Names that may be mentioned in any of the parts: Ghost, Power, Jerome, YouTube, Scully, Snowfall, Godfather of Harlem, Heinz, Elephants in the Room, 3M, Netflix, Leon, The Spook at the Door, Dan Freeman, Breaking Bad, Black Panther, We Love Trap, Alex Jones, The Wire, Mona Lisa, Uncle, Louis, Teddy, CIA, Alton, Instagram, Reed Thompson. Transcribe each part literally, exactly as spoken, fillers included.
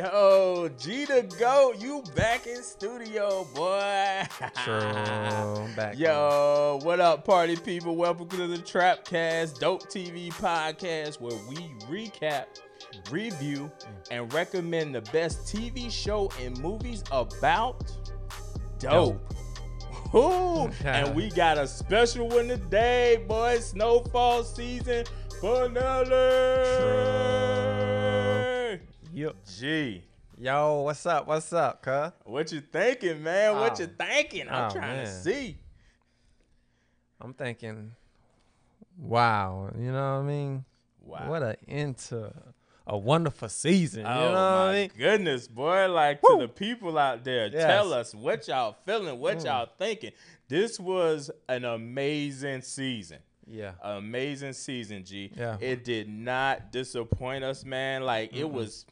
Yo, G the GOAT, you back in studio, boy. True, I'm back. Yo, man. What up, party people? Welcome to the Trapcast, Dope T V podcast, where we recap, review, and recommend the best T V show and movies about dope. dope. Ooh, and we got a special one today, boy. Snowfall season finale. True. Yep. G. Yo, what's up? What's up, cuh? What you thinking, man? What oh. you thinking? I'm oh, trying man. to see. I'm thinking, wow. You know what I mean? Wow. What a into a wonderful season. Oh, you know what my I mean? goodness, boy. Like, Woo. to the people out there, yes. tell us what y'all feeling, what mm. y'all thinking. This was an amazing season. Yeah. Amazing season, G. Yeah. It did not disappoint us, man. Like, mm-hmm. it was...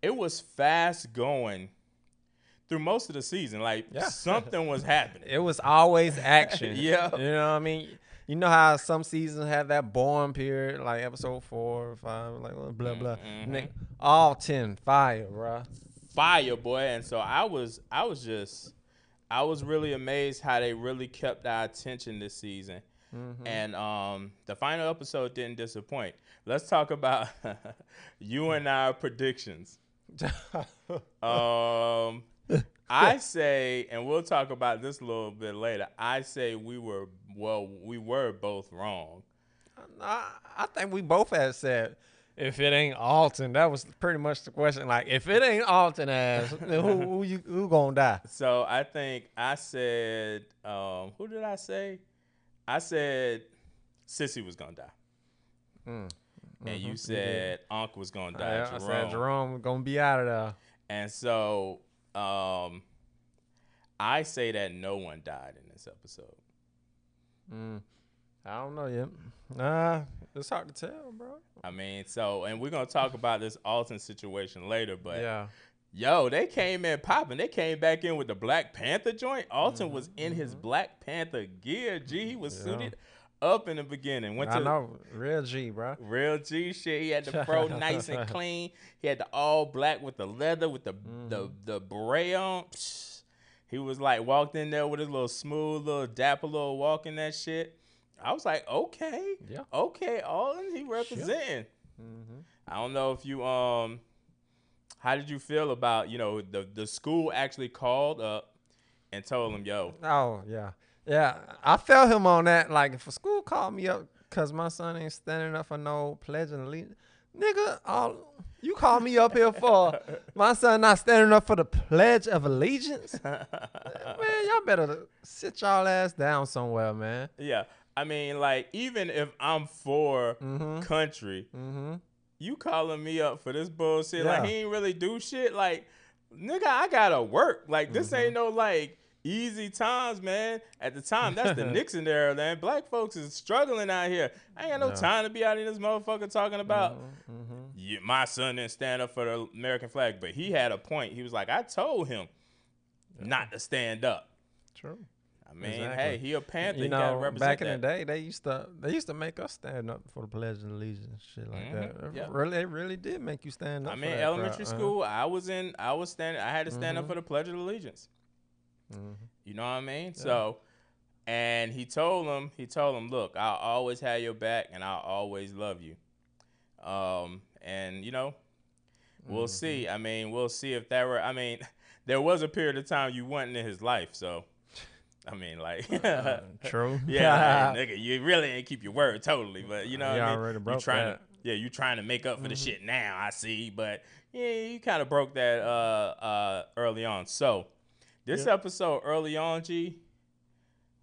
It was fast going through most of the season. Like, yeah. something was happening. It was always action. yeah. You know what I mean? You know how some seasons have that boring period, like episode four or five, like blah, blah. Mm-hmm. Nick, all ten, fire, bro. Fire, boy. And so I was, I was just, I was really amazed how they really kept our attention this season. Mm-hmm. And um, the final episode didn't disappoint. Let's talk about you and our predictions. um, I say, and we'll talk about this a little bit later. I say we were well, we were both wrong. I, I think we both had said if it ain't Alton, that was pretty much the question. Like, if it ain't Alton ass, then who who you who gonna die? So I think I said, um, who did I say? I said Sissy was gonna die. Mm. And you said yeah. Uncle was gonna die. I, I said Jerome was gonna be out of there. And so um, I say that no one died in this episode. Mm. I don't know yet. Nah, it's hard to tell, bro. I mean, so and we're gonna talk about this Alton situation later, but yeah. yo, they came in popping. They came back in with the Black Panther joint. Alton mm-hmm. was in his Black Panther gear. G, he was yeah. suited up in the beginning. Went I to, know. Real G, bro. Real G shit. He had the pro nice and clean. He had the all black with the leather, with the mm-hmm. the, the beret on. Psh, he was like walked in there with his little smooth, little dapper, little walk in that shit. I was like, okay. Yeah. Okay, Alton, he representing. Sure. Mm-hmm. I don't know if you... um. How did you feel about, you know, the, the school actually called up and told him, yo. Oh, yeah. Yeah, I felt him on that. Like, if a school called me up because my son ain't standing up for no Pledge of Allegiance, nigga, all, you called me up here for my son not standing up for the Pledge of Allegiance? Man, y'all better sit y'all ass down somewhere, man. Yeah. I mean, like, even if I'm for mm-hmm. country, mm-hmm. you calling me up for this bullshit. Yeah. Like, he ain't really do shit. Like, nigga, I gotta work. Like, this mm-hmm. ain't no, like, easy times, man. At the time, that's the Nixon era, man. Black folks is struggling out here. I ain't got no, no. time to be out in this motherfucker talking about mm-hmm. yeah, my son didn't stand up for the American flag. But he had a point. He was like, I told him not to stand up. True. I mean, exactly. hey, he a Panther. You he know, gotta back in that. the day, they used to they used to make us stand up for the Pledge of Allegiance and shit like mm-hmm. that. Yep. Really, they really did make you stand up. I mean, for that elementary crowd. school, uh-huh. I was in. I was standing. I had to stand mm-hmm. up for the Pledge of Allegiance. Mm-hmm. You know what I mean? Yeah. So, and he told him, he told him, look, I'll always have your back, and I'll always love you. Um, and you know, we'll mm-hmm. see. I mean, we'll see if that were. I mean, there was a period of time you wasn't in his life, so. I mean, like, uh, true. Yeah, like, nigga, you really ain't keep your word totally, but you know, you what already mean? Broke you trying that. To, yeah, you trying to make up for mm-hmm. the shit now. I see, but yeah, you kind of broke that uh, uh, early on. So, this yeah. episode early on, G,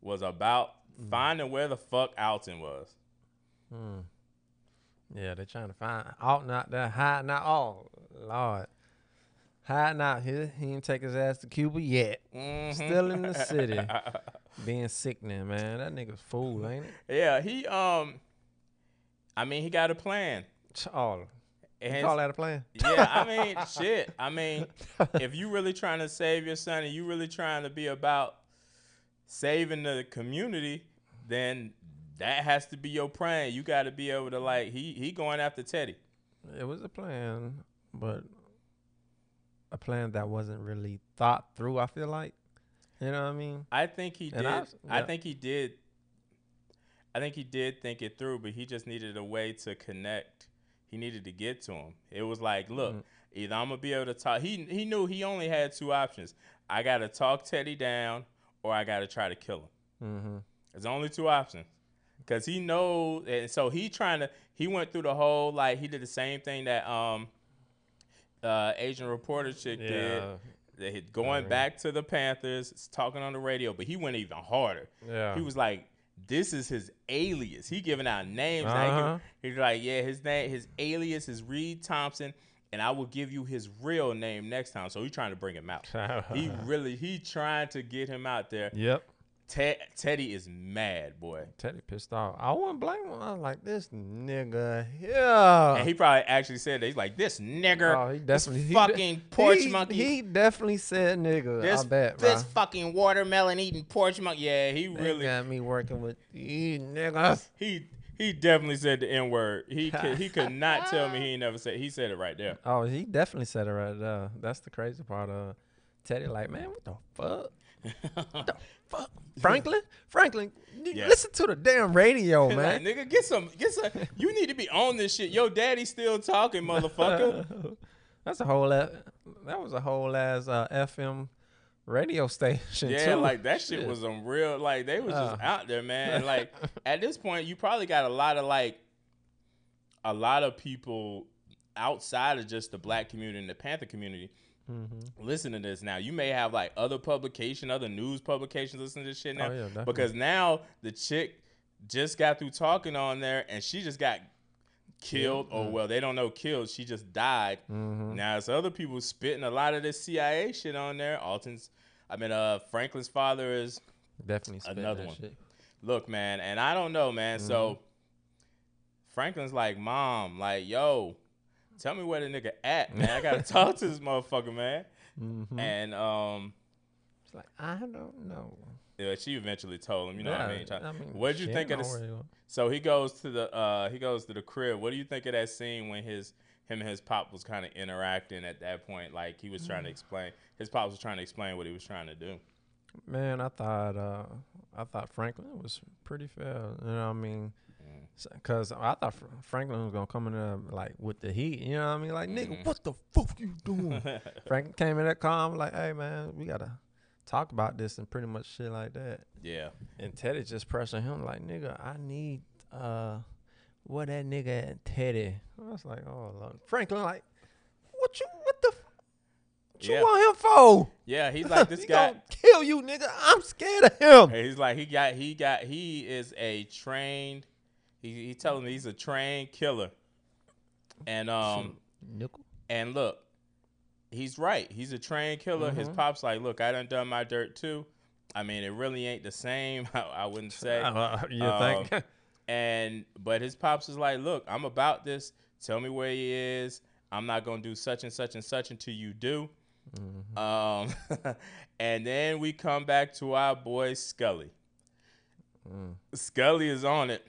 was about mm-hmm. finding where the fuck Alton was. Mm. Yeah, they're trying to find Alton out there, hiding out. Oh, Lord. Hiding out here. He ain't take his ass to Cuba yet. Mm-hmm. Still in the city. Being sickening, man. That nigga's fool, ain't it? Yeah, he, um, I mean, he got a plan. Oh, you his, call that a plan? Yeah, I mean, shit. I mean, if you really trying to save your son and you really trying to be about saving the community, then that has to be your plan. You got to be able to, like, he, he going after Teddy. It was a plan, but... a plan that wasn't really thought through, I feel like. You know what I mean? I think he and did. I, yeah. I think he did. I think he did think it through, but he just needed a way to connect. He needed to get to him. It was like, look, mm. either I'm going to be able to talk. He, he knew he only had two options. I got to talk Teddy down, or I got to try to kill him. Mm-hmm. There's only two options. Because he knows, and so he trying to, he went through the whole, like, he did the same thing that um, uh, Asian reporter chick yeah. did. They going back to the Panthers, talking on the radio, but he went even harder. Yeah. He was like, this is his alias. He giving out names. Uh-huh. He's he like, yeah, his name, his alias is Reed Thompson, and I will give you his real name next time. So he's trying to bring him out. he really, he trying to get him out there. Yep. Ted, Teddy is mad, boy. Teddy pissed off. I wouldn't blame him. I was like, this nigga here. And he probably actually said that. He's like, this nigger. Oh, he definitely, this fucking he, porch he, monkey. He definitely said nigga. This, I bet, bro. This fucking watermelon eating porch monkey. Yeah, he that really got me working with these niggas. He he definitely said the N word. He could, he could not tell me he never said. He said it right there. Oh, he definitely said it right there. That's the crazy part of Teddy. Like, man, what the fuck? What the fuck? Franklin? Franklin, yeah. Listen to the damn radio, man. Like, nigga, get some, get some. You need to be on this shit. Yo, daddy's still talking, motherfucker. That's a whole ass, that was a whole ass uh, F M radio station. Yeah, too. Like that shit, shit was some real, like they was uh. just out there, man. And like at this point, you probably got a lot of like, a lot of people outside of just the black community and the Panther community. Mm-hmm. Listen to this now. You may have like other publication, other news publications listen to this shit now. Oh, yeah, because now the chick just got through talking on there and she just got killed. Mm-hmm. Or well, they don't know killed. She just died. Mm-hmm. Now it's other people spitting a lot of this C I A shit on there. Alton's, I mean, uh, Franklin's father is definitely spitting another that one. Shit. Look, man, and I don't know, man. Mm-hmm. So Franklin's like, mom, like, yo. Tell me where the nigga at, man. I gotta talk to this motherfucker, man. Mm-hmm. And um, it's like I don't know. Yeah, she eventually told him. You know yeah, what I mean? I mean what do you think of this? So he goes to the uh, he goes to the crib. What do you think of that scene when his him and his pop was kind of interacting at that point? Like he was mm. trying to explain. His pop was trying to explain what he was trying to do. Man, I thought uh, I thought Franklin was pretty fair. You know what I mean? Because I thought Franklin was going to come in there, like, with the heat. You know what I mean? Like, nigga, mm. what the fuck you doing? Franklin came in that calm, like, hey, man, we got to talk about this and pretty much shit like that. Yeah. And Teddy just pressuring him, like, nigga, I need, uh, what that nigga at, Teddy? I was like, oh, Lord. Franklin, like, what you, what the, what yeah. you want him for? Yeah, he's like, this he guy. Gonna kill you, nigga. I'm scared of him. And he's like, he got, he got, he is a trained. He, he telling me he's a trained killer, and um, and look, he's right. He's a trained killer. Mm-hmm. His pop's like, look, I done done my dirt too. I mean, it really ain't the same. I, I wouldn't say. Uh, you um, think? And but his pops is like, look, I'm about this. Tell me where he is. I'm not gonna do such and such and such until you do. Mm-hmm. Um, and then we come back to our boy Scully. Mm. Scully is on it.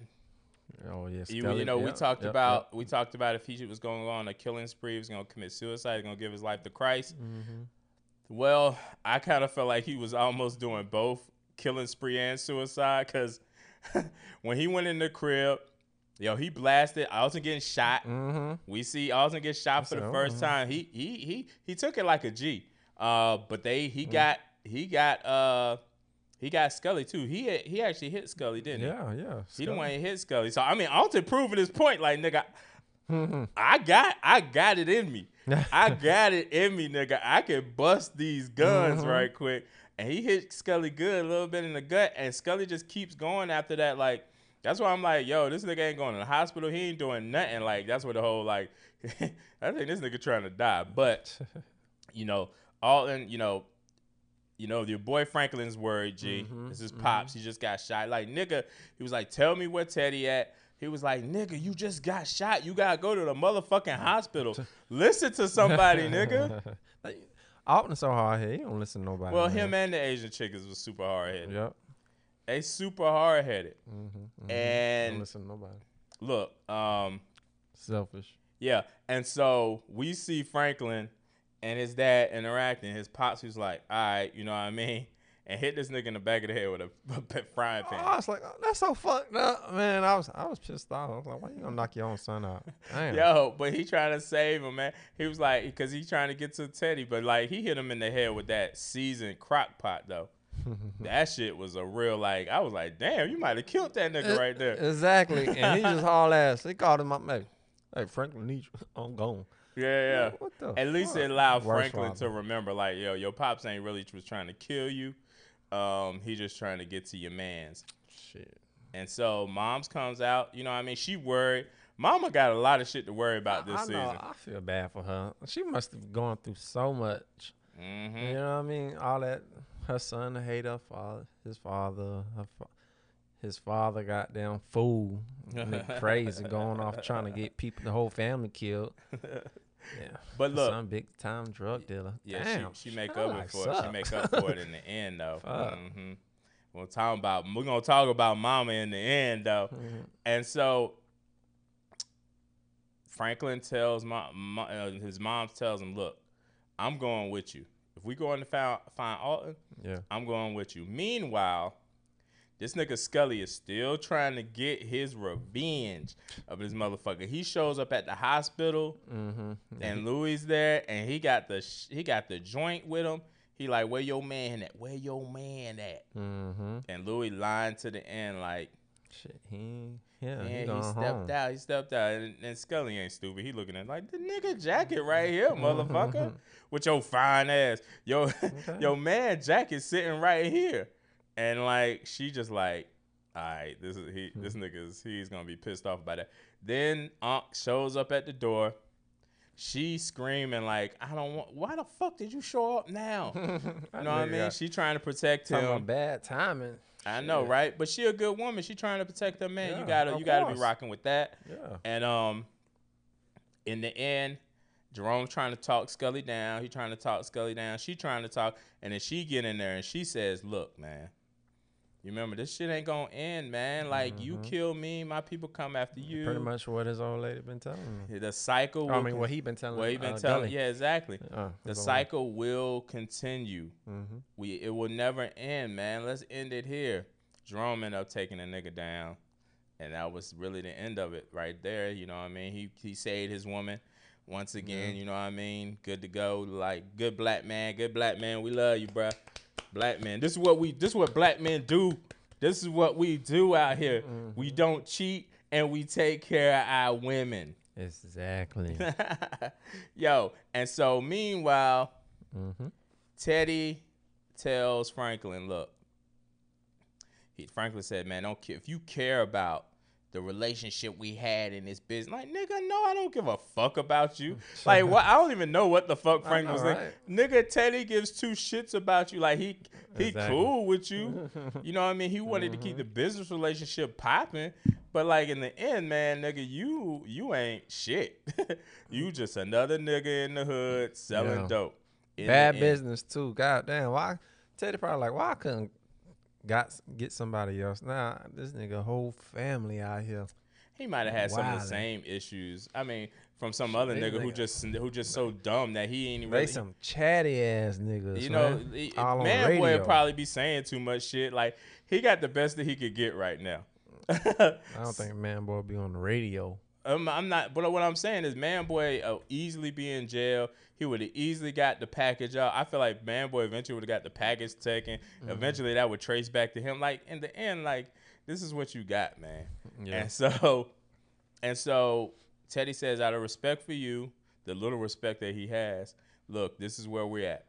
Oh yes, yeah, you, you know yep, we talked yep, about yep. we talked about if he was going on a killing spree, he was going to commit suicide, going to give his life to Christ. Mm-hmm. Well, I kind of felt like he was almost doing both killing spree and suicide because when he went in the crib, yo, he blasted Alton getting shot. Mm-hmm. We see Alton get shot I for said, the first mm-hmm. time. He he he he took it like a G. Uh, but they he mm-hmm. got he got uh. He got Scully, too. He had, he actually hit Scully, didn't he? Yeah, yeah. Scully. He the one who hit Scully. So, I mean, Alton proving his point. Like, nigga, mm-hmm. I got I got it in me. I got it in me, nigga. I can bust these guns mm-hmm. right quick. And he hit Scully good, a little bit in the gut. And Scully just keeps going after that. Like, that's why I'm like, yo, this nigga ain't going to the hospital. He ain't doing nothing. Like, that's what the whole, like, I think this nigga trying to die. But, you know, Alton, you know, You know, your boy Franklin's worried, G. Mm-hmm, this is mm-hmm. Pops. He just got shot. Like, nigga, he was like, tell me where Teddy at. He was like, nigga, you just got shot. You got to go to the motherfucking hospital. Listen to somebody, nigga. Like, Alton's so hard-headed. He don't listen to nobody. Well, man. Him and the Asian chickens was super hard-headed. Yep. They super hard-headed. Mm-hmm, mm-hmm. And don't listen to nobody. Look. Um, Selfish. Yeah. And so we see Franklin. and his dad interacting, his pops was like, all right, you know what I mean? And hit this nigga in the back of the head with a, a frying pan. Oh, I was like, oh, that's so fucked up, man. I was, I was pissed off. I was like, why you gonna knock your own son out? Damn. Yo, but he trying to save him, man. He was like, because he trying to get to Teddy, but like he hit him in the head with that seasoned crock pot though. That shit was a real, like, I was like, damn, you might have killed that nigga it, right there. Exactly, and he just hauled ass. He called him up, hey, hey, Franklin, need you. I'm gone. Yeah, yeah. What the At fuck? least it allowed Franklin to remember, like, yo, your pops ain't really was trying to kill you. Um, he just trying to get to your man's. Shit. And so mom's comes out, you know what I mean? She worried. Mama got a lot of shit to worry about this I, I season. Know, I feel bad for her. She must have gone through so much. Mm-hmm. You know what I mean? All that, her son hate her father, his father, her fa his father goddamn fool. Crazy going off trying to get people, the whole family killed. Yeah. But look, some big time drug dealer. Yeah, damn, she, she make up like for suck. it. She make up for it in the end though. Mm-hmm. We're talking about we're gonna talk about mama in the end though. Mm-hmm. And so Franklin tells my, my uh, his mom tells him, look, I'm going with you. If we going to find find Alton, yeah, I'm going with you. Meanwhile, this nigga Scully is still trying to get his revenge of this motherfucker. He shows up at the hospital, mm-hmm. and Louis there, and he got the he got the joint with him. He like, where your man at? Where your man at? Mm-hmm. And Louis lying to the end like, shit, he yeah, he, he stepped home. out. He stepped out, and, and Scully ain't stupid. He looking at him like, the nigga jacket right here, motherfucker, with your fine ass, yo, okay. your man jacket sitting right here. And like she just like, all right, this is he. This nigga's he's gonna be pissed off by that. Then Unc shows up at the door. She screaming like, I don't want. Why the fuck did you show up now? You know what I mean? She trying to protect him. Talking about bad timing. I know, right? But she a good woman. She trying to protect her man. Yeah, you gotta you gotta be rocking with that. Yeah. And um, in the end, Jerome trying to talk Scully down. He trying to talk Scully down. She trying to talk, and then she get in there and she says, look, man. You remember, this shit ain't gonna end, man. Like, mm-hmm. you kill me, my people come after you. Pretty much what his old lady been telling me. The cycle. I mean, be, what he been telling. What he been uh, telling. Gully. Yeah, exactly. Uh, the cycle way. will continue. Mm-hmm. We it will never end, man. Let's end it here. Jerome ended up taking a nigga down, and that was really the end of it right there. You know what I mean? He he saved his woman once again. Mm-hmm. You know what I mean? Good to go. Like, good black man. Good black man. We love you, bruh. Black men. This is what we this is what black men do. This is what we do out here. Mm-hmm. We don't cheat and we take care of our women. Exactly. Yo, and so meanwhile, mm-hmm. Teddy tells Franklin, look, he Franklin said, man, don't care if you care about the relationship we had in this business. Like, nigga, no, I don't give a fuck about you. Like, what? I don't even know what the fuck Frank was right. like. Nigga, Teddy gives two shits about you. Like, he he exactly. cool with you. You know what I mean? He wanted mm-hmm. to keep the business relationship popping. But, like, in the end, man, nigga, you, you ain't shit. You just another nigga in the hood selling yeah. dope. In Bad business, end. too. God damn. Why? Teddy probably like, why I couldn't Got get somebody else. Nah, this nigga whole family out here. He might have had Wilding. some of the same issues. I mean, from some Shit, other nigga, nigga who just who just so dumb that he ain't even. They really, some chatty ass niggas. You know, man, he, man boy probably be saying too much shit. Like, he got the best that he could get right now. I don't think man boy be on the radio. Um, I'm not. But what I'm saying is, man boy will easily be in jail. He would have easily got the package out. I feel like man boy eventually would have got the package taken. Mm-hmm. Eventually that would trace back to him. Like, in the end, like, this is what you got, man. Yeah. And so, and so Teddy says, out of respect for you, the little respect that he has, look, this is where we're at.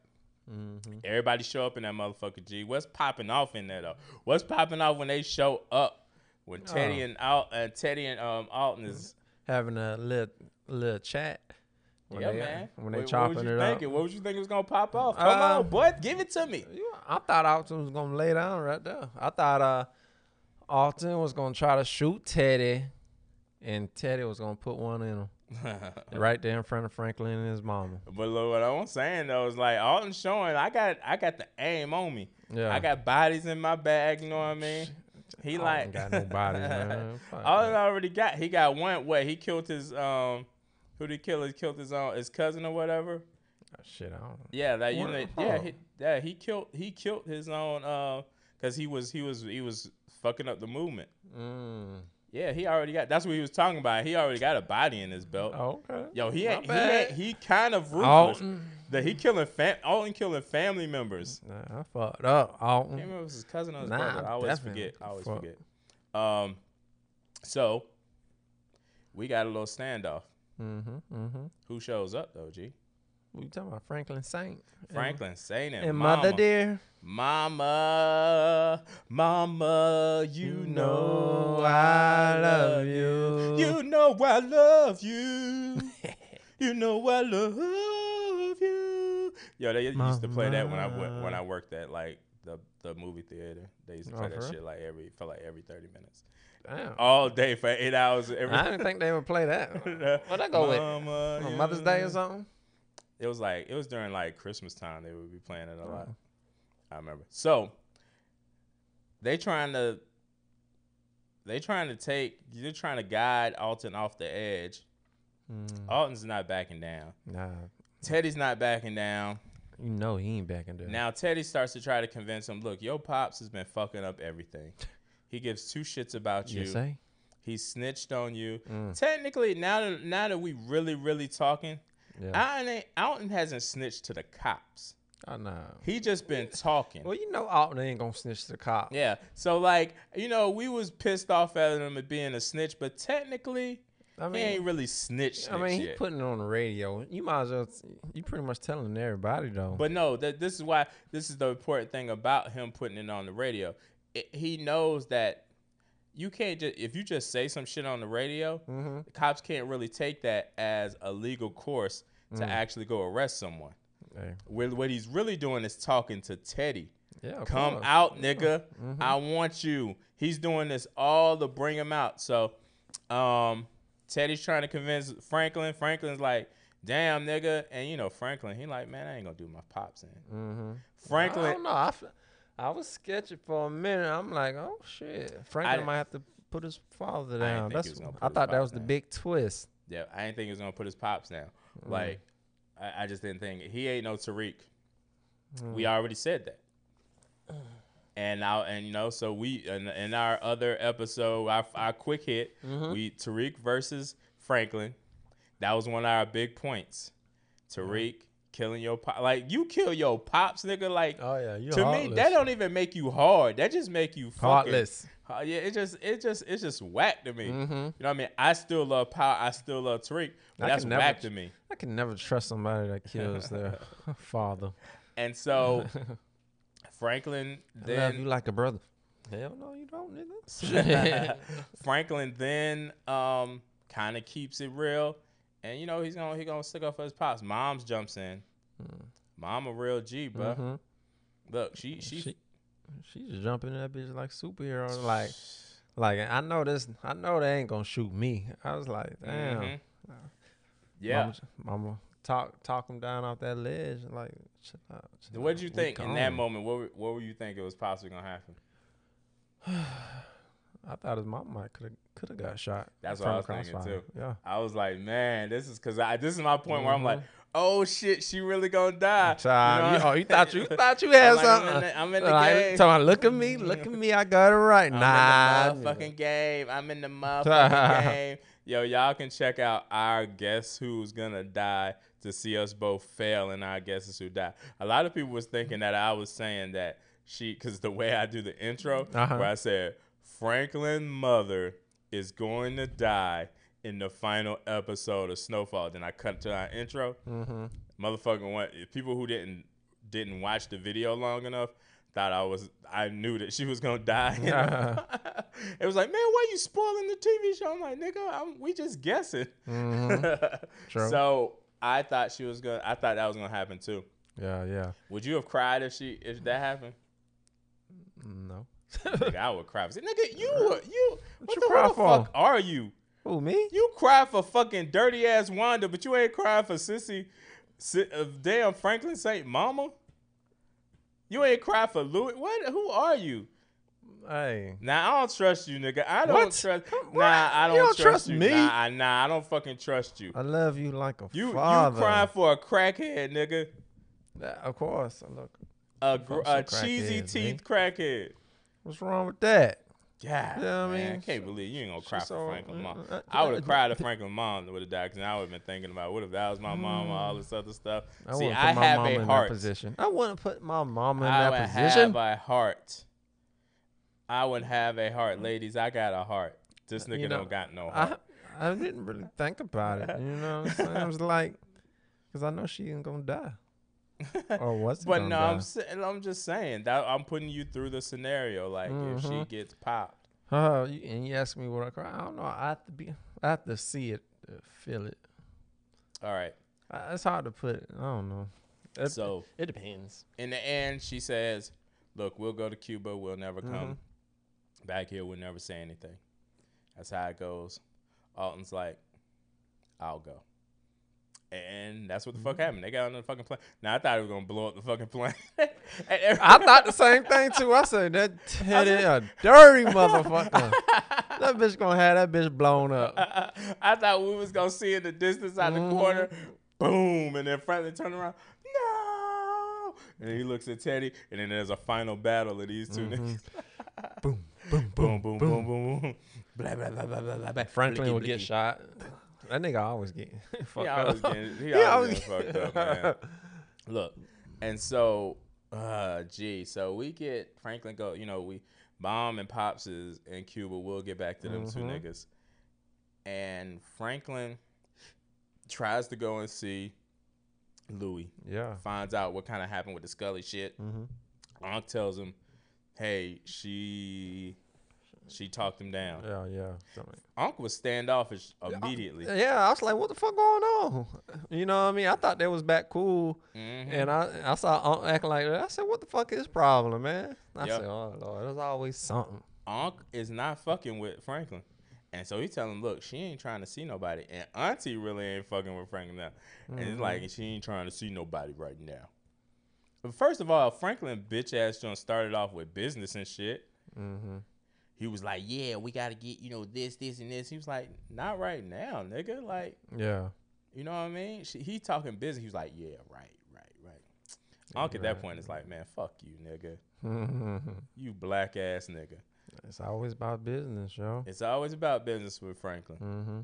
Mm-hmm. Everybody show up in that motherfucker, G. What's popping off in there, though? What's popping off when they show up? When Teddy oh. and Al uh, Teddy and um, Alton is having a little little chat. When yeah, they, man. When they what, chopping what it thinking? up. What would you think was going to pop off? Come uh, on, boy. Give it to me. I thought Alton was going to lay down right there. I thought uh, Alton was going to try to shoot Teddy, and Teddy was going to put one in him. Right there in front of Franklin and his mama. But look, what I was saying, though, is like Alton showing, I got I got the aim on me. Yeah. I got bodies in my bag, you know what I mean? He Alton like. got no bodies, man. Alton already got. He got one way. He killed his... um. Who did he kill? He killed his own, his cousin or whatever. Oh, shit, I don't know. Yeah, that you know, yeah, he, yeah, he killed he killed his own uh cuz he was he was he was fucking up the movement. Mm. Yeah, he already got. That's what he was talking about. He already got a body in his belt. Oh, okay. Yo, he ain't, he ain't, he kind of ruthless. Alton. That he killing fam Alton killing family members. Nah, I fucked up. Alton. I can't remember if it was his cousin or his nah, brother. I always forget. I always fuck. forget. Um, so we got a little standoff. Mm-hmm. Mm-hmm. Who shows up though, G? We talking about Franklin Saint. Franklin Saint and, and Mama. Mother dear. Mama, Mama, you know I love you. You know I love you. You know I love you. Yo, they used Mama. to play that when I when I worked at like the the movie theater. They used to play uh-huh. that shit like every for like every thirty minutes. Damn. All day for eight hours. Every I didn't think they would play that. What'd I go Mama, with? On Mother's Day or something? It was like it was during like Christmas time. They would be playing it a lot. Oh. I remember. So they trying to they trying to take they're trying to guide Alton off the edge. Mm. Alton's not backing down. Nah. Teddy's not backing down. You know he ain't backing down. Now Teddy starts to try to convince him, look, your pops has been fucking up everything. He gives two shits about you. You say? He snitched on you. Mm. Technically, now that now that we really, really talking. Yeah. Alton hasn't snitched to the cops. Oh, no. He just been talking. Well, you know Alton ain't going to snitch to the cops. Yeah. So, like, you know, we was pissed off at him at being a snitch, but technically, I mean, he ain't really snitched. I mean, he's putting it on the radio. You might as well, you pretty much telling everybody, though. But no, that this is why, this is the important thing about him putting it on the radio. It, he knows that you can't just, if you just say some shit on the radio, mm-hmm. the cops can't really take that as a legal course to mm. actually go arrest someone. Hey. With what he's really doing is talking to Teddy. Yeah, come course. out, nigga. Yeah. Mm-hmm. I want you. He's doing this all to bring him out. So, um, Teddy's trying to convince Franklin. Franklin's like, "Damn, nigga," and you know Franklin. He like, "Man, I ain't gonna do my pops in." Mm-hmm. Franklin, I don't know. I, I was sketchy for a minute. I'm like, "Oh shit," Franklin I, might have to put his father down. I, That's, was I thought that was down. the big twist. Yeah, I didn't think he was gonna put his pops down. Mm. Like. I, I just didn't think he ain't no Tariq. Mm. We already said that, and now and you know so we in, in our other episode, our, our quick hit, mm-hmm. we Tariq versus Franklin. That was one of our big points. Tariq mm-hmm. killing your pop, like you kill your pops, nigga. Like oh yeah, you to heartless. me that don't even make you hard. That just make you fucking, heartless. Uh, yeah, it just it just it's just whack to me. Mm-hmm. You know what I mean? I still love Power. I still love Tariq. But that's never, whack to me. I can never trust somebody that kills their father. And so Franklin then I love you like a brother. Hell no, you don't, nigga. Franklin then um kind of keeps it real, and you know he's gonna he gonna stick up for his pops. Mom's jumps in. Mm. Mom a real G, bro. Mm-hmm. Look, she she. she She's jumping in that bitch like superhero, like, like I know this. I know they ain't gonna shoot me. I was like, damn. Mm-hmm. Yeah, mama, mama, talk talk him down off that ledge. Like, chill out, chill what did you think in that moment? What were, what were you think it was possibly gonna happen? I thought his mom might could have could have got shot. That's what I was thinking too. Yeah, I was like, man, this is because I this is my point mm-hmm. where I'm like. Oh shit! She really gonna die. Time. You know? Oh, you thought you, you thought you had I'm like, something. I'm in the, I'm in the like, game. Talking, look at me, look at me. I got it right. I'm nah, in the motherfucking game. I'm in the motherfucking game. Yo, y'all can check out our guess who's gonna die to see us both fail and our guesses who die. A lot of people was thinking that I was saying that she, because the way I do the intro, uh-huh. where I said Franklin's mother is going to die in the final episode of Snowfall. Then I cut to our intro. Mm-hmm. Motherfucking went, people who didn't didn't watch the video long enough thought I was I knew that she was gonna die. You know? It was like, man, why you spoiling the T V show? I'm like, nigga, I'm, we just guessing. Mm-hmm. True. So I thought she was gonna I thought that was gonna happen too. Yeah, yeah. Would you have cried if she if that happened? No. Nigga, I would cry. I said, nigga, you were you what, what you the, cry who the for? fuck are you? Who, me? You cry for fucking dirty ass Wanda, but you ain't crying for sissy, si uh, damn Franklin Saint Mama. You ain't cry for Louis. What? Who are you? Hey. Nah, I don't trust you, nigga. I don't what? trust. What? Nah, I don't, don't trust, trust you. me. Nah, nah, I don't fucking trust you. I love you like a you, father. You crying for a crackhead, nigga? Nah, of course. I look. A, gr a cheesy teeth crackhead. What's wrong with that? Yeah, you know what man, I mean? I can't believe you ain't gonna cry She's for Franklin's mom. I, I, I would have cried if Franklin's mom would have died, because I would have been thinking about what if that was my mm, mom and all this other stuff. I See, I my have mama a heart. Position. I wouldn't put my mom in I that position. I would have a heart. I would have a heart. Ladies, I got a heart. This nigga you know, don't got no heart. I, I didn't really think about it. You know what I'm saying? I was like, because I know she ain't gonna die. Or what's but no, I'm, I'm just saying that I'm putting you through the scenario. Like mm-hmm. if she gets popped, uh, and you ask me what I cry, I don't know. I have to be, I have to see it, to feel it. All right, uh, it's hard to put it. I don't know. It, so it depends. In the end, she says, "Look, we'll go to Cuba. We'll never come mm-hmm. back here. We'll never say anything." That's how it goes. Alton's like, "I'll go." And that's what the fuck happened. They got on the fucking plane. Now, I thought it was going to blow up the fucking plane. I thought the same thing, too. I said, that Teddy a dirty motherfucker. That bitch going to have that bitch blown up. Uh, uh, I thought we was going to see in the distance out mm. the corner. Boom. And then Franklin turned around. No. And he looks at Teddy. And then there's a final battle of these two mm -hmm. niggas. Boom, boom, boom, boom, boom, boom, boom. Blah, blah, blah, blah, blah, blah. Franklin will get shot. That nigga always getting fucked yeah, up. Getting, he yeah, always getting fucked up, man. Look, and so, uh, gee, so we get Franklin go, you know, we Mom and Pops is in Cuba. We'll get back to them mm-hmm. two niggas. And Franklin tries to go and see Louis. Yeah. Finds out what kind of happened with the Scully shit. Mm-hmm. Uncle tells him, hey, she... She talked him down. Yeah, yeah. Something. Uncle was standoffish immediately. Yeah, I was like, what the fuck going on? You know what I mean? I thought they was back cool. Mm-hmm. And I, I saw Uncle acting like that. I said, what the fuck is problem, man? I yep. said, oh, Lord, there's always something. Uncle is not fucking with Franklin. And so he telling him, look, she ain't trying to see nobody. And Auntie really ain't fucking with Franklin now. Mm-hmm. And it's like, she ain't trying to see nobody right now. But first of all, Franklin bitch-ass John started off with business and shit. Mm-hmm. He was like, yeah, we got to get, you know, this, this, and this. He was like, not right now, nigga. Like, yeah. You know what I mean? She, he talking business. He was like, yeah, right, right, right. Yeah, Uncle right. at that point is like, man, fuck you, nigga. You black ass nigga. It's always about business, yo. It's always about business with Franklin. Mm-hmm.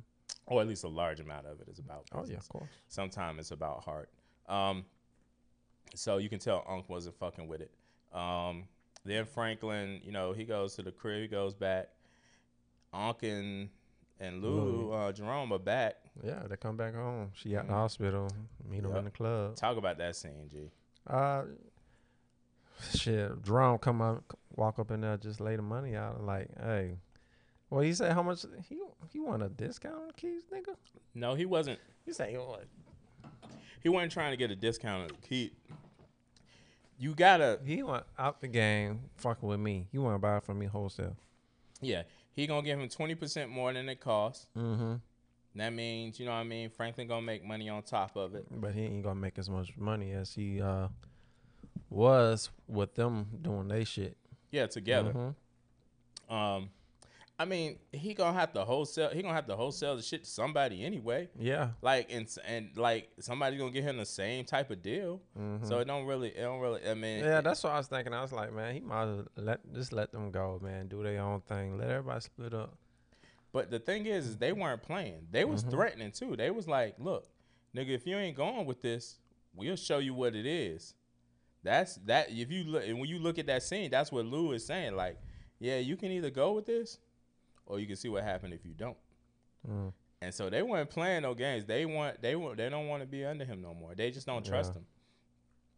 Or at least a large amount of it is about business. Oh, yeah, of course. Sometimes it's about heart. Um, so you can tell Uncle wasn't fucking with it. Um, Then Franklin, you know, he goes to the crib. He goes back. Uncle and, and Lou, uh, Jerome are back. Yeah, they come back home. She out in mm-hmm. the hospital. Meet yep. them in the club. Talk about that scene, G. Uh, shit, Jerome come up, walk up in there, just lay the money out. Like, hey, well, he said how much he he wanted a discount on the keys, nigga. No, he wasn't. He said he wasn't. He wasn't trying to get a discount on the key. You gotta. He went out the game fucking with me. He want to buy it from me wholesale. Yeah, he gonna give him twenty percent more than it costs. Mm-hmm. That means, you know what I mean, Franklin gonna make money on top of it. But he ain't gonna make as much money as he uh, was with them doing their shit. Yeah, together. Mm-hmm. Um, I mean, he gonna have to wholesale. He gonna have to wholesale the shit to somebody anyway. Yeah. Like and and like somebody's gonna get him the same type of deal. Mm-hmm. So it don't really, it don't really. I mean. Yeah, that's what I was thinking. I was like, man, he might as well let just let them go, man. Do their own thing. Let everybody split up. But the thing is, is they weren't playing. They was mm-hmm. threatening too. They was like, look, nigga, if you ain't going with this, we'll show you what it is. That's that. If you look and when you look at that scene, that's what Lou is saying. Like, yeah, you can either go with this. Or you can see what happened if you don't. Mm. And so they weren't playing no games. They want they want they don't want to be under him no more. They just don't trust yeah. him.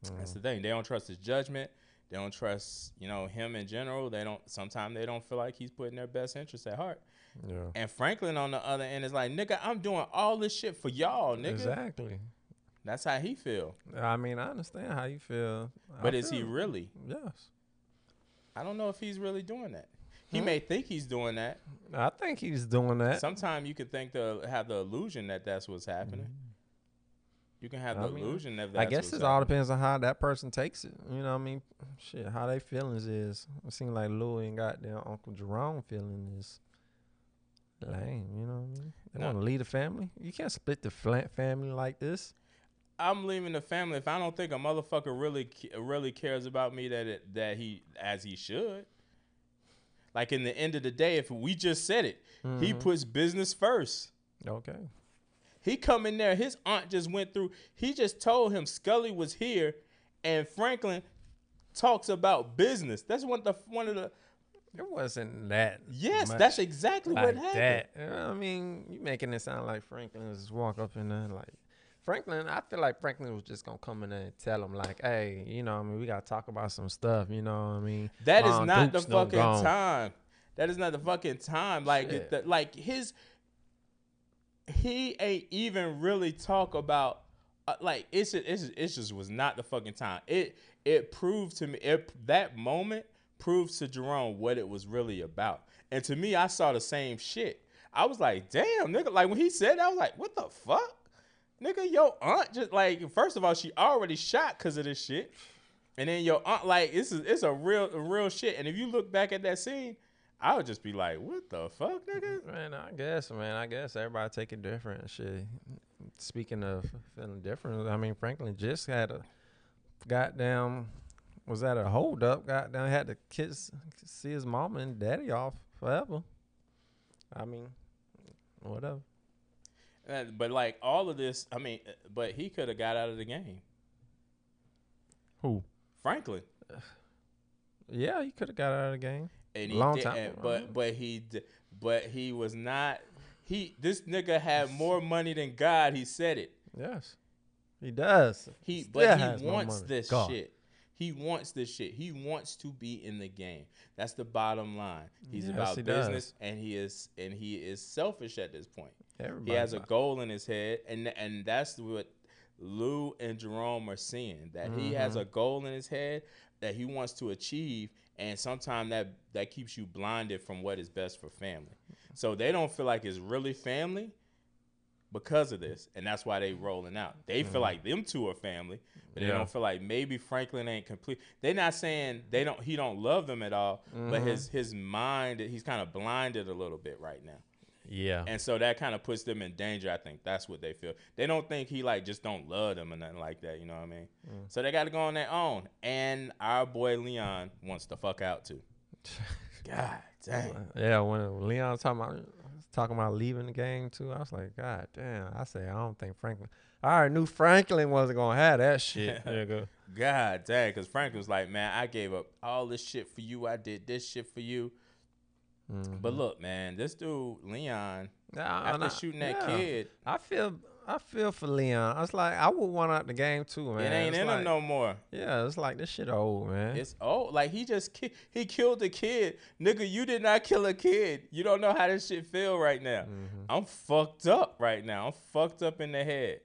Mm. That's the thing. They don't trust his judgment. They don't trust, you know, him in general. They don't sometimes they don't feel like he's putting their best interests at heart. Yeah. And Franklin on the other end is like, nigga, I'm doing all this shit for y'all, nigga. Exactly. That's how he feel. I mean, I understand how you feel. But I is feel. he really? Yes. I don't know if he's really doing that. He may think he's doing that. I think he's doing that. Sometimes you could think the have the illusion that that's what's happening. Mm-hmm. You can have the I mean, illusion that that's I guess what's it happening. All depends on how that person takes it. You know what I mean? shit, how they feelings is. It seems like Louis and goddamn Uncle Jerome feeling is lame, you know what I mean? They no. want to leave the family. You can't split the family like this. I'm leaving the family if I don't think a motherfucker really really cares about me that it, that he as he should. Like in the end of the day, if we just said it, mm-hmm. he puts business first. Okay. He come in there. His aunt just went through. He just told him Scully was here, and Franklin talks about business. That's one of the one of the. It wasn't that. Yes, that's exactly like what happened. That. I mean, you making it sound like Franklin just walk up in there like. Franklin, I feel like Franklin was just going to come in there and tell him, like, hey, you know what I mean? We got to talk about some stuff, you know what I mean? That Mom is not Duke's the fucking no time. That is not the fucking time. Like, it, the, like his, he ain't even really talk about, uh, like, it's, it's, it just was not the fucking time. It it proved to me, it, that moment proved to Jerome what it was really about. And to me, I saw the same shit. I was like, damn, nigga. Like, when he said that, I was like, what the fuck? Nigga, your aunt just like first of all, she already shot because of this shit, and then your aunt like this is it's a real a real shit. And if you look back at that scene, I would just be like, what the fuck, nigga? Man, I guess, man, I guess everybody take it different. Shit. Speaking of feeling different, I mean, Franklin just had a goddamn was that a hold up? Goddamn had to kiss see his mama and daddy off forever. I mean, whatever. But like all of this, I mean, but he could have got out of the game. Who? Franklin. Yeah, he could have got out of the game. And he Long did, time. And, but but he but he was not. He this nigga had more money than God. He said it. Yes, he does. He Still but he wants no this God. shit. He wants this shit. He wants to be in the game. That's the bottom line. He's yes, about he business, does. and he is and he is selfish at this point. Everybody he has a goal in his head, and and that's what Lou and Jerome are seeing, that mm-hmm. he has a goal in his head that he wants to achieve, and sometimes that, that keeps you blinded from what is best for family. So they don't feel like it's really family because of this, and that's why they rolling out. They mm-hmm. feel like them two are family, but yeah. they don't feel like maybe Franklin ain't complete. They're not saying they don't he don't love them at all, mm-hmm. but his, his mind, he's kind of blinded a little bit right now. Yeah. And so that kind of puts them in danger, I think. That's what they feel. They don't think he, like, just don't love them or nothing like that, you know what I mean? Mm. So they got to go on their own. And our boy Leon wants to fuck out, too. God damn. Yeah, when Leon was talking about, was talking about leaving the game, too, I was like, God damn. I say, I don't think Franklin. I already knew Franklin wasn't going to have that shit. Nigga. God damn, because Franklin was like, man, I gave up all this shit for you. I did this shit for you. Mm-hmm. But look, man, this dude Leon nah, after nah, shooting that yeah. kid, I feel I feel for Leon. I was like, I would want out the game too, man. It ain't it's in like, him no more. Yeah, it's like this shit old, man. It's old. Like he just ki he killed the kid, nigga. You did not kill a kid. You don't know how this shit feel right now. Mm-hmm. I'm fucked up right now. I'm fucked up in the head.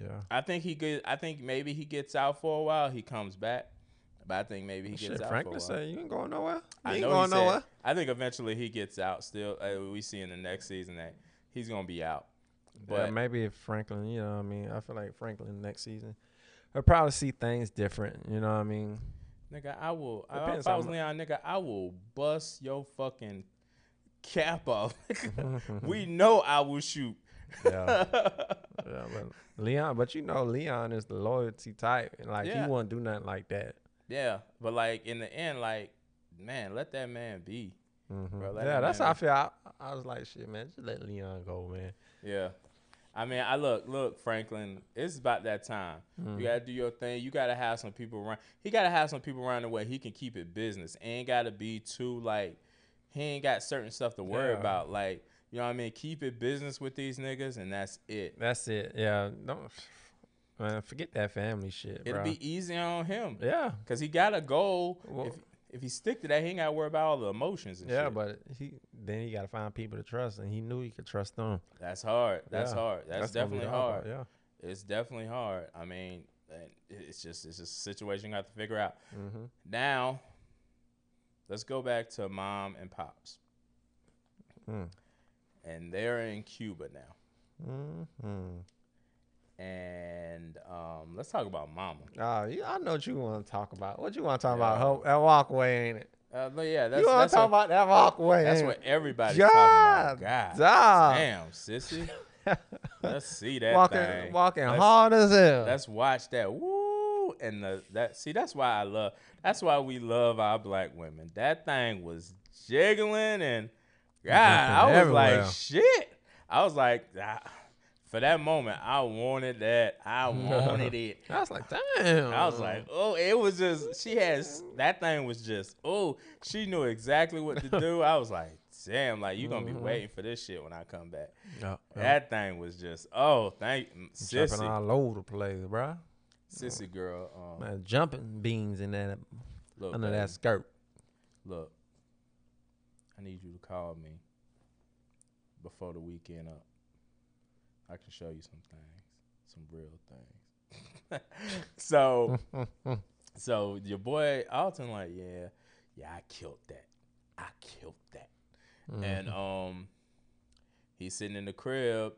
Yeah, I think he could. I think maybe he gets out for a while. He comes back. But I think maybe he well, gets shit, out Franklin for a while. Said, you ain't going nowhere. You I ain't know going said, nowhere. I think eventually he gets out still. Uh, we see in the next season that he's going to be out. But yeah, maybe if Franklin, you know what I mean? I feel like Franklin next season, he'll probably see things different. You know what I mean? Nigga, I will. I, if I was Leon, nigga, I will bust your fucking cap off. We know I will shoot. Yeah. Yeah, but Leon, but you know Leon is the loyalty type. Like, yeah. he won't do nothing like that. Yeah, but like in the end, like, man, let that man be. Mm-hmm. Bro, yeah, that that's how be. I feel. I, I was like, shit, man, just let Leon go, man. Yeah, I mean, I look, look, Franklin, it's about that time. Mm-hmm. You gotta do your thing. You gotta have some people around. He gotta have some people around the way he can keep it business. Ain't gotta be too like, he ain't got certain stuff to worry yeah. about. Like, you know what I mean? Keep it business with these niggas, and that's it. That's it. Yeah. Don't. Man, forget that family shit, bro. It'll be easy on him. Yeah. Because he got a goal. Well, if, if he stick to that, he ain't got to worry about all the emotions and yeah, shit. Yeah, but he then he got to find people to trust, and he knew he could trust them. That's hard. That's yeah. hard. That's, That's definitely hard. hard. Yeah. It's definitely hard. I mean, it's just, it's just a situation you got to figure out. Mm-hmm. Now, let's go back to Mom and Pops. Mm. And they're in Cuba now. Mm-hmm. And um, let's talk about Mama. Oh, yeah, I know what you want to talk about. What you want to talk yeah. about? That walkway, ain't it? Uh, but yeah, that's, you want to talk what, about that walkway? That's what everybody's God, talking about. God, God. Damn, sissy. Let's see that walking, thing. Walking let's, hard as hell. Let's watch that. Woo! And the, that see, that's why I love. That's why we love our black women. That thing was jiggling, and God, I was everywhere. Like, shit. I was like, ah. For that moment, I wanted that. I wanted it. I was like, damn. I was like, oh, it was just, she has, that thing was just, oh, she knew exactly what to do. I was like, damn, like, you're going to be waiting for this shit when I come back. Yeah, that yeah. thing was just, oh, thank you. Sissy. Jumping all over the place, bro. Sissy girl. Um, Man, jumping beans in that, look, under baby, that skirt. Look, I need you to call me before the weekend up. I can show you some things, some real things. so, so your boy Alton, like, yeah, yeah, I killed that. I killed that. Mm-hmm. And um, he's sitting in the crib.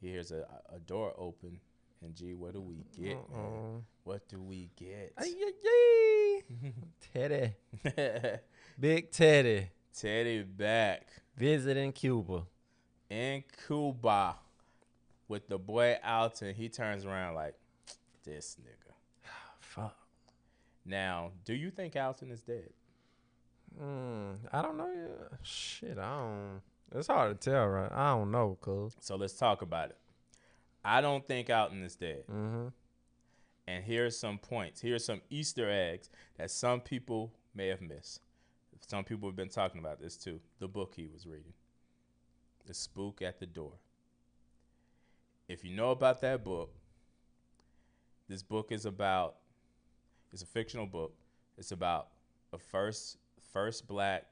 He hears a, a door open, and gee, what do we get, uh-uh. man? What do we get? Ay, ay, ay. Teddy, big Teddy, Teddy back visiting Cuba. In Cuba with the boy Alton, he turns around like, this nigga. Fuck. Now, do you think Alton is dead? Mm, I don't know yet. Shit, I don't. It's hard to tell, right? I don't know, cuz. So let's talk about it. I don't think Alton is dead. Mm-hmm. And here's some points. Here's some Easter eggs that some people may have missed. Some people have been talking about this, too. The book he was reading. The Spook at the Door. If you know about that book, this book is about, it's a fictional book. It's about a first first black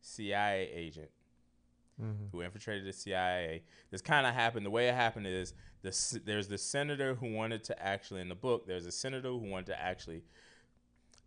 C I A agent mm-hmm. who infiltrated the C I A. This kind of happened. The way it happened is the, there's the senator who wanted to actually, in the book, there's a senator who wanted to actually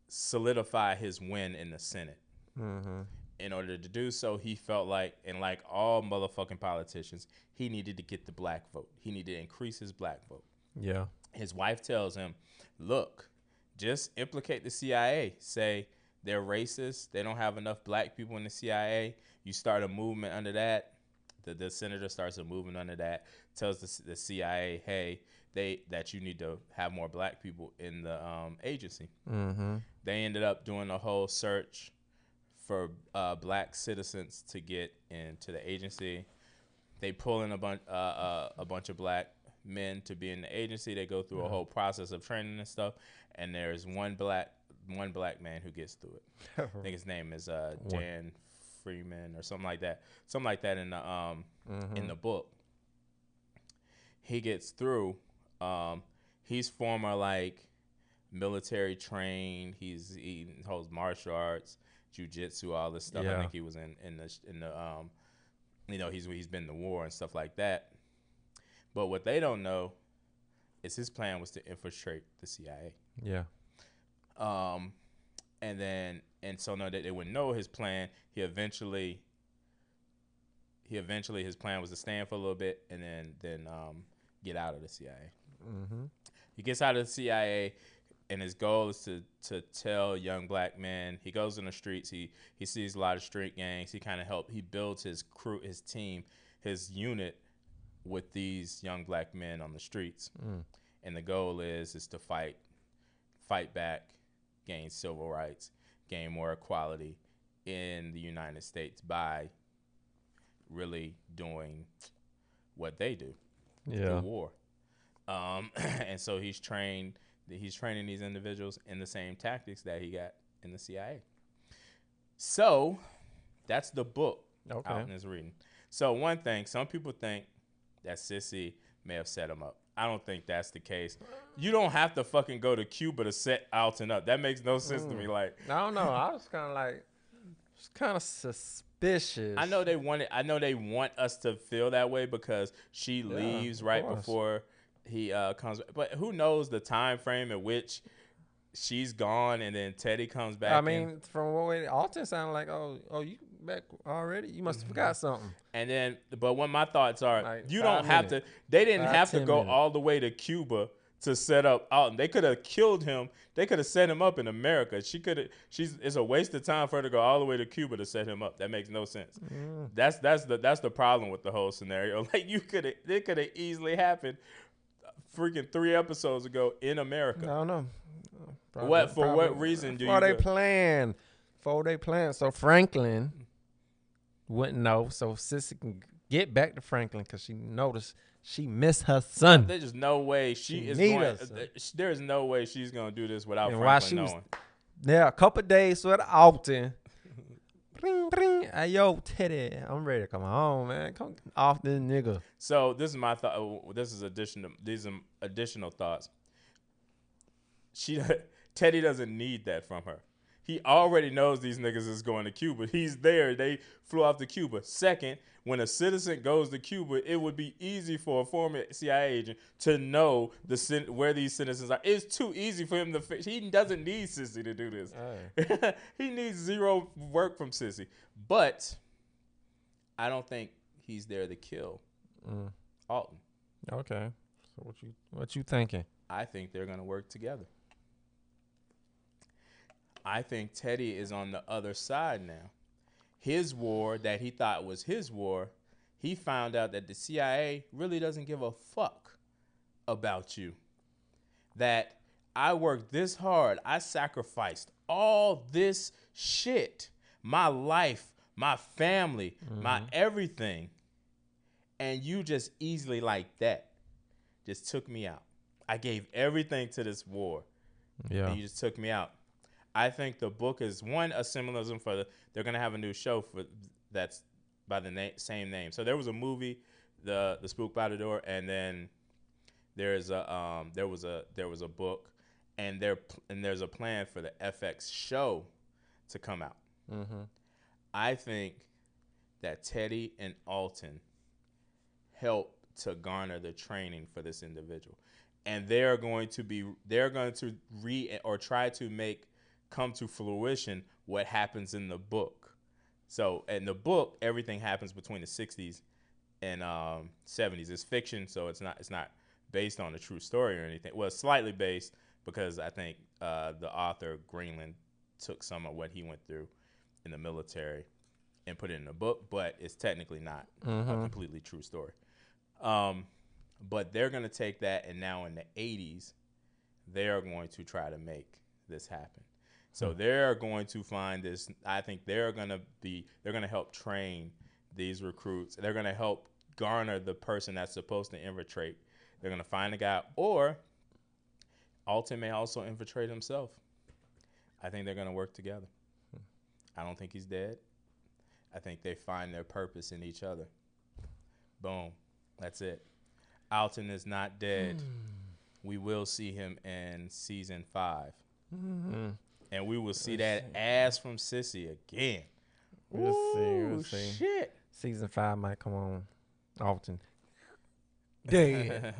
solidify his win in the Senate. Mm-hmm. In order to do so, he felt like, and like all motherfucking politicians, he needed to get the black vote. He needed to increase his black vote. Yeah. His wife tells him, look, just implicate the C I A. Say they're racist. They don't have enough black people in the C I A. You start a movement under that. The, the senator starts a movement under that. Tells the, the C I A, hey, they that you need to have more black people in the um, agency. Mm-hmm. They ended up doing a whole search for uh, black citizens to get into the agency. They pull in a bunch uh, uh, a bunch of black men to be in the agency. They go through yeah. a whole process of training and stuff, and there's one black one black man who gets through it. I think his name is uh, Dan Freeman or something like that. Something like that in the um mm-hmm. in the book. He gets through. Um, he's former like military trained. He's he holds martial arts. Jiu-jitsu, all this stuff. Yeah. I think he was in in the in the um, you know, he's he's been in the war and stuff like that. But what they don't know is his plan was to infiltrate the C I A. Yeah. Um, and then and so no, that they wouldn't know his plan. He eventually, he eventually his plan was to stand for a little bit and then then um get out of the C I A. Mm-hmm. He gets out of the C I A. And his goal is to, to tell young black men. He goes in the streets. He he sees a lot of street gangs. He kind of help. He builds his crew, his team, his unit with these young black men on the streets. Mm. And the goal is is to fight, fight back, gain civil rights, gain more equality in the United States by really doing what they do, yeah, the war. Um, and so he's trained. He's training these individuals in the same tactics that he got in the C I A. So that's the book okay. Alton is reading. So one thing, some people think that Sissy may have set him up. I don't think that's the case. You don't have to fucking go to Cuba to set Alton up. That makes no sense mm. to me. Like I don't know. I was kind of like, it's kind of suspicious. I know they wanted. I know they want us to feel that way because she yeah, leaves right course. before. He uh, comes, but who knows the time frame in which she's gone, and then Teddy comes back. I mean, in. From what Alton sounded like, oh, oh, you back already? You must have forgot something. And then, but what my thoughts are, like you don't have minutes. to, they didn't five, have to go minutes. all the way to Cuba to set up Alton. They could have killed him. They could have set him up in America. She could have, she's, it's a waste of time for her to go all the way to Cuba to set him up. That makes no sense. Yeah. That's, that's the, that's the problem with the whole scenario. Like you could have, it could have easily happened freaking three episodes ago in America. I don't know. Probably, what, for probably, what reason do for you? For they go? plan, for they plan. So Franklin wouldn't know. So Sissy can get back to Franklin because she noticed she missed her son. There's just no way she, she is going. There is no way she's going to do this without and Franklin knowing. Was, yeah, a couple of days with Alton. Ring, ring. Hey, yo, Teddy, I'm ready to come home, man. Come off this nigga. So this is my thought. This is additional. These are additional thoughts. She, Teddy doesn't need that from her. He already knows these niggas is going to Cuba. He's there. They flew off to Cuba. Second, when a citizen goes to Cuba, it would be easy for a former C I A agent to know the where these citizens are. It's too easy for him to fix. He doesn't need Sissy to do this. Right. He needs zero work from Sissy. But I don't think he's there to kill mm. Alton. Okay. So what you what you thinking? I think they're going to work together. I think Teddy is on the other side now. His war that he thought was his war, he found out that the C I A really doesn't give a fuck about you. That I worked this hard. I sacrificed all this shit. My life, my family, mm-hmm. my everything. And you just easily like that just took me out. I gave everything to this war. Yeah. And you just took me out. I think the book is, one, a symbolism for the, they're going to have a new show for that's by the na same name. So there was a movie, the the Spook by the Door, and then there's a um there was a there was a book, and there and there's a plan for the F X show to come out. Mm-hmm. I think that Teddy and Alton help to garner the training for this individual, and they're going to be they're going to re or try to make. come to fruition what happens in the book. So in the book, everything happens between the sixties and um, seventies. It's fiction, so it's not it's not based on a true story or anything. Well, it's slightly based because I think uh, the author Greenland took some of what he went through in the military and put it in the book, but it's technically not mm-hmm. a completely true story. Um, but they're going to take that, and now in the eighties, they're going to try to make this happen. So they're going to find this. I think they're going to be, they're going to help train these recruits. They're going to help garner the person that's supposed to infiltrate. They're going to find a guy, or Alton may also infiltrate himself. I think they're going to work together. I don't think he's dead. I think they find their purpose in each other. Boom. That's it. Alton is not dead. Mm. We will see him in season five. Mm-hmm. Mm. And we will see that ass from Sissy again. We'll see. We'll see. Shit. Season five might come on often. Dead.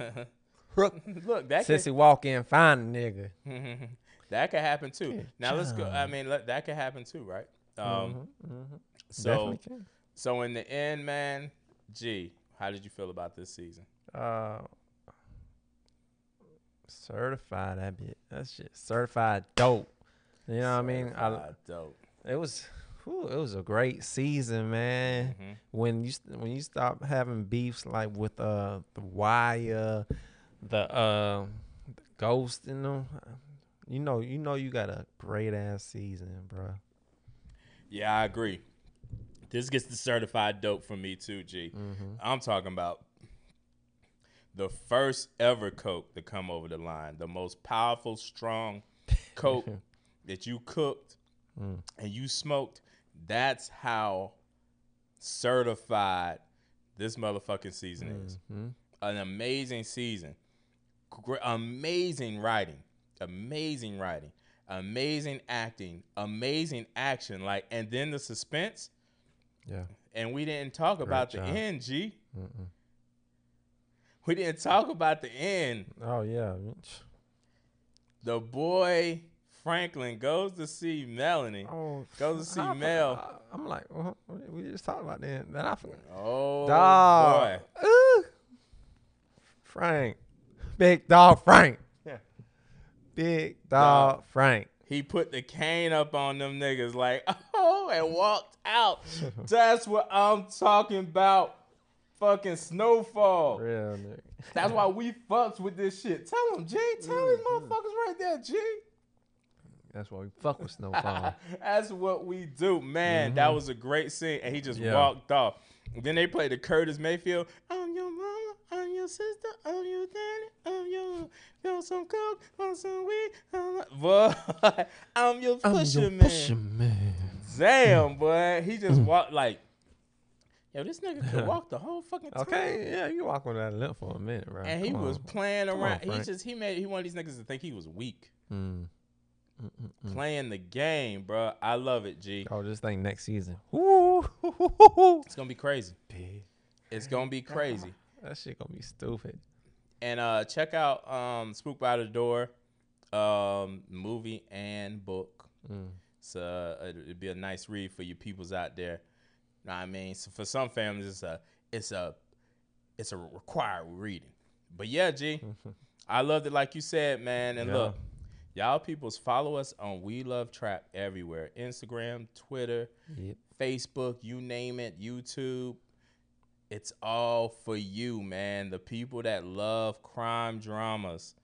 Look, that Sissy could, walk in, find a nigga. That could happen too. Good now job. Let's go. I mean, let, that could happen too, right? Um, mm-hmm, mm-hmm. So, so in the end, man, G, how did you feel about this season? Uh, certified, that bitch. That shit, certified dope. You know what so I mean? I, dope. It was, whew, it was a great season, man. Mm-hmm. When you when you stop having beefs like with uh the Wire, the uh the Ghost in them, you know, you know, you got a great ass season, bro. Yeah, I agree. This gets the certified dope for me too, G. Mm-hmm. I'm talking about the first ever Coke to come over the line, the most powerful, strong Coke. That you cooked mm. and you smoked. That's how certified this motherfucking season mm-hmm. is. An amazing season. Great, amazing writing. Amazing writing. Amazing acting. Amazing action. Like, and then the suspense. Yeah. And we didn't talk Great about job. the end, G. Mm-mm. We didn't talk about the end. Oh yeah. The boy Franklin goes to see Melanie. Oh, goes to see I, Mel. I, I'm like, well, we just talked about that. Then I forgot. Oh, dog. Boy. Ooh. Frank. Big dog Frank. Yeah. Big dog, dog Frank. He put the cane up on them niggas like, oh, and walked out. That's what I'm talking about. Fucking Snowfall. Real nigga. That's why we fucks with this shit. Tell him, G. Tell mm, these motherfuckers mm. right there, G. That's why we fuck with Snowfall. That's what we do. Man, mm-hmm. that was a great scene. And he just yeah. walked off. And then they played the Curtis Mayfield. I'm your mama. I'm your sister. I'm your daddy. I'm your... Want some coke? Want some weed? I'm, boy, I'm your pusher, I'm your pusher man. man. Damn, boy. He just walked like... Yo, this nigga could walk the whole fucking time. Okay, yeah, you walk on that limp for a minute, right? And he Come was on. playing around. On, he just he made he wanted these niggas to think he was weak. Mm. Mm -mm -mm. Playing the game, bro. I love it, G. Oh, this thing next season. Ooh. It's gonna be crazy. Big. It's gonna be crazy. That shit gonna be stupid. And uh, check out um, Spook by the Door, um, movie and book. Mm. So uh, it'd be a nice read for you peoples out there. Know what I mean, so for some families, it's a, it's a, it's a required reading. But yeah, G, I loved it, like you said, man. And yeah. look, y'all peoples, follow us on We Love Trap everywhere: Instagram, Twitter, yep. Facebook, you name it, YouTube. It's all for you, man. The people that love crime dramas,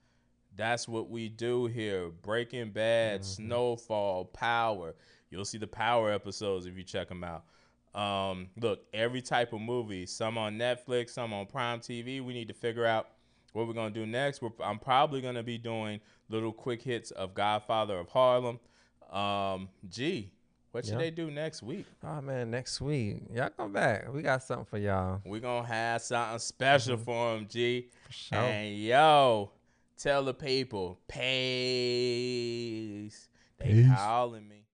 that's what we do here. Breaking Bad, mm-hmm. Snowfall, Power. You'll see the Power episodes if you check them out. Um, look, every type of movie, some on Netflix, some on Prime T V. We need to figure out what we're going to do next. We're, I'm probably going to be doing little quick hits of Godfather of Harlem. Um, gee, what should yep. they do next week? Oh, man, next week. Y'all come back. We got something for y'all. We're going to have something special mm-hmm. for them, G. For sure. And, yo, tell the people, peace. They peace. calling me.